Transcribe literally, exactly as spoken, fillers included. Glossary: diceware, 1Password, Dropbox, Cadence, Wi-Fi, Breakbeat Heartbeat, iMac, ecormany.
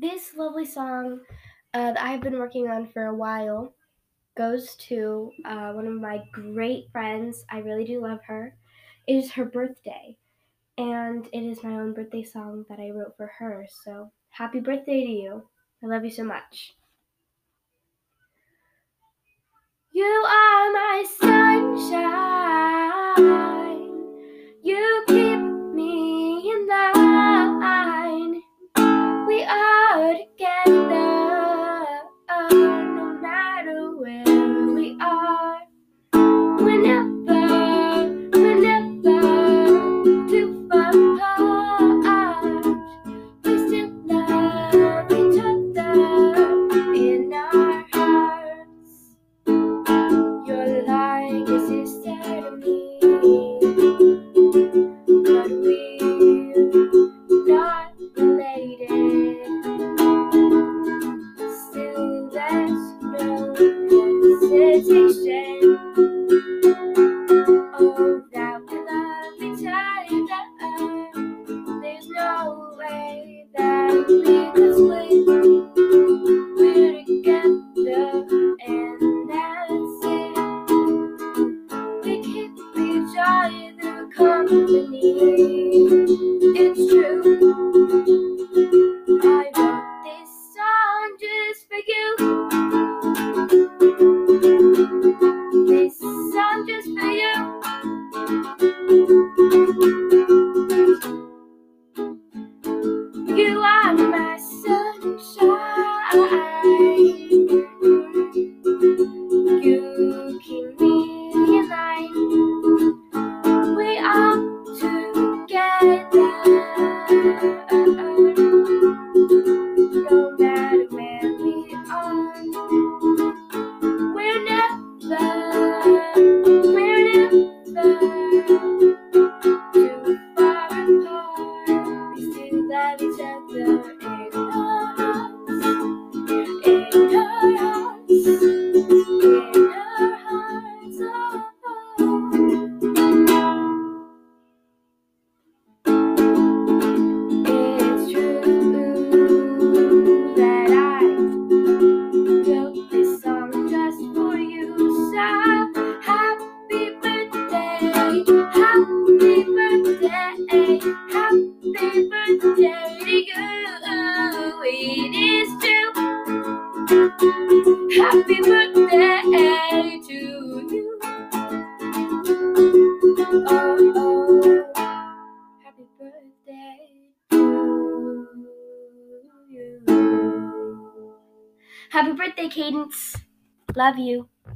This lovely song uh, that I've been working on for a while goes to uh, one of my great friends. I really do love her. It is her birthday, and it is my own birthday song that I wrote for her. So happy birthday to you. I love you so much. You are my sunshine. You keep me in line. We are together, no matter where we are. We're never, we're never too far apart. We still love each other in our hearts. You're like a sister to me, but we're not related. Hesitation. Oh, that we love each other. There's no way that we could split. We're together, and that's it. We keep each other company. It's true. I wrote this song just for you. This song just for you. You are my sunshine. You keep me in line. We are together, no matter where we are. Happy birthday to you. Oh, oh. Happy birthday to you. Happy birthday, Cadence. Love you.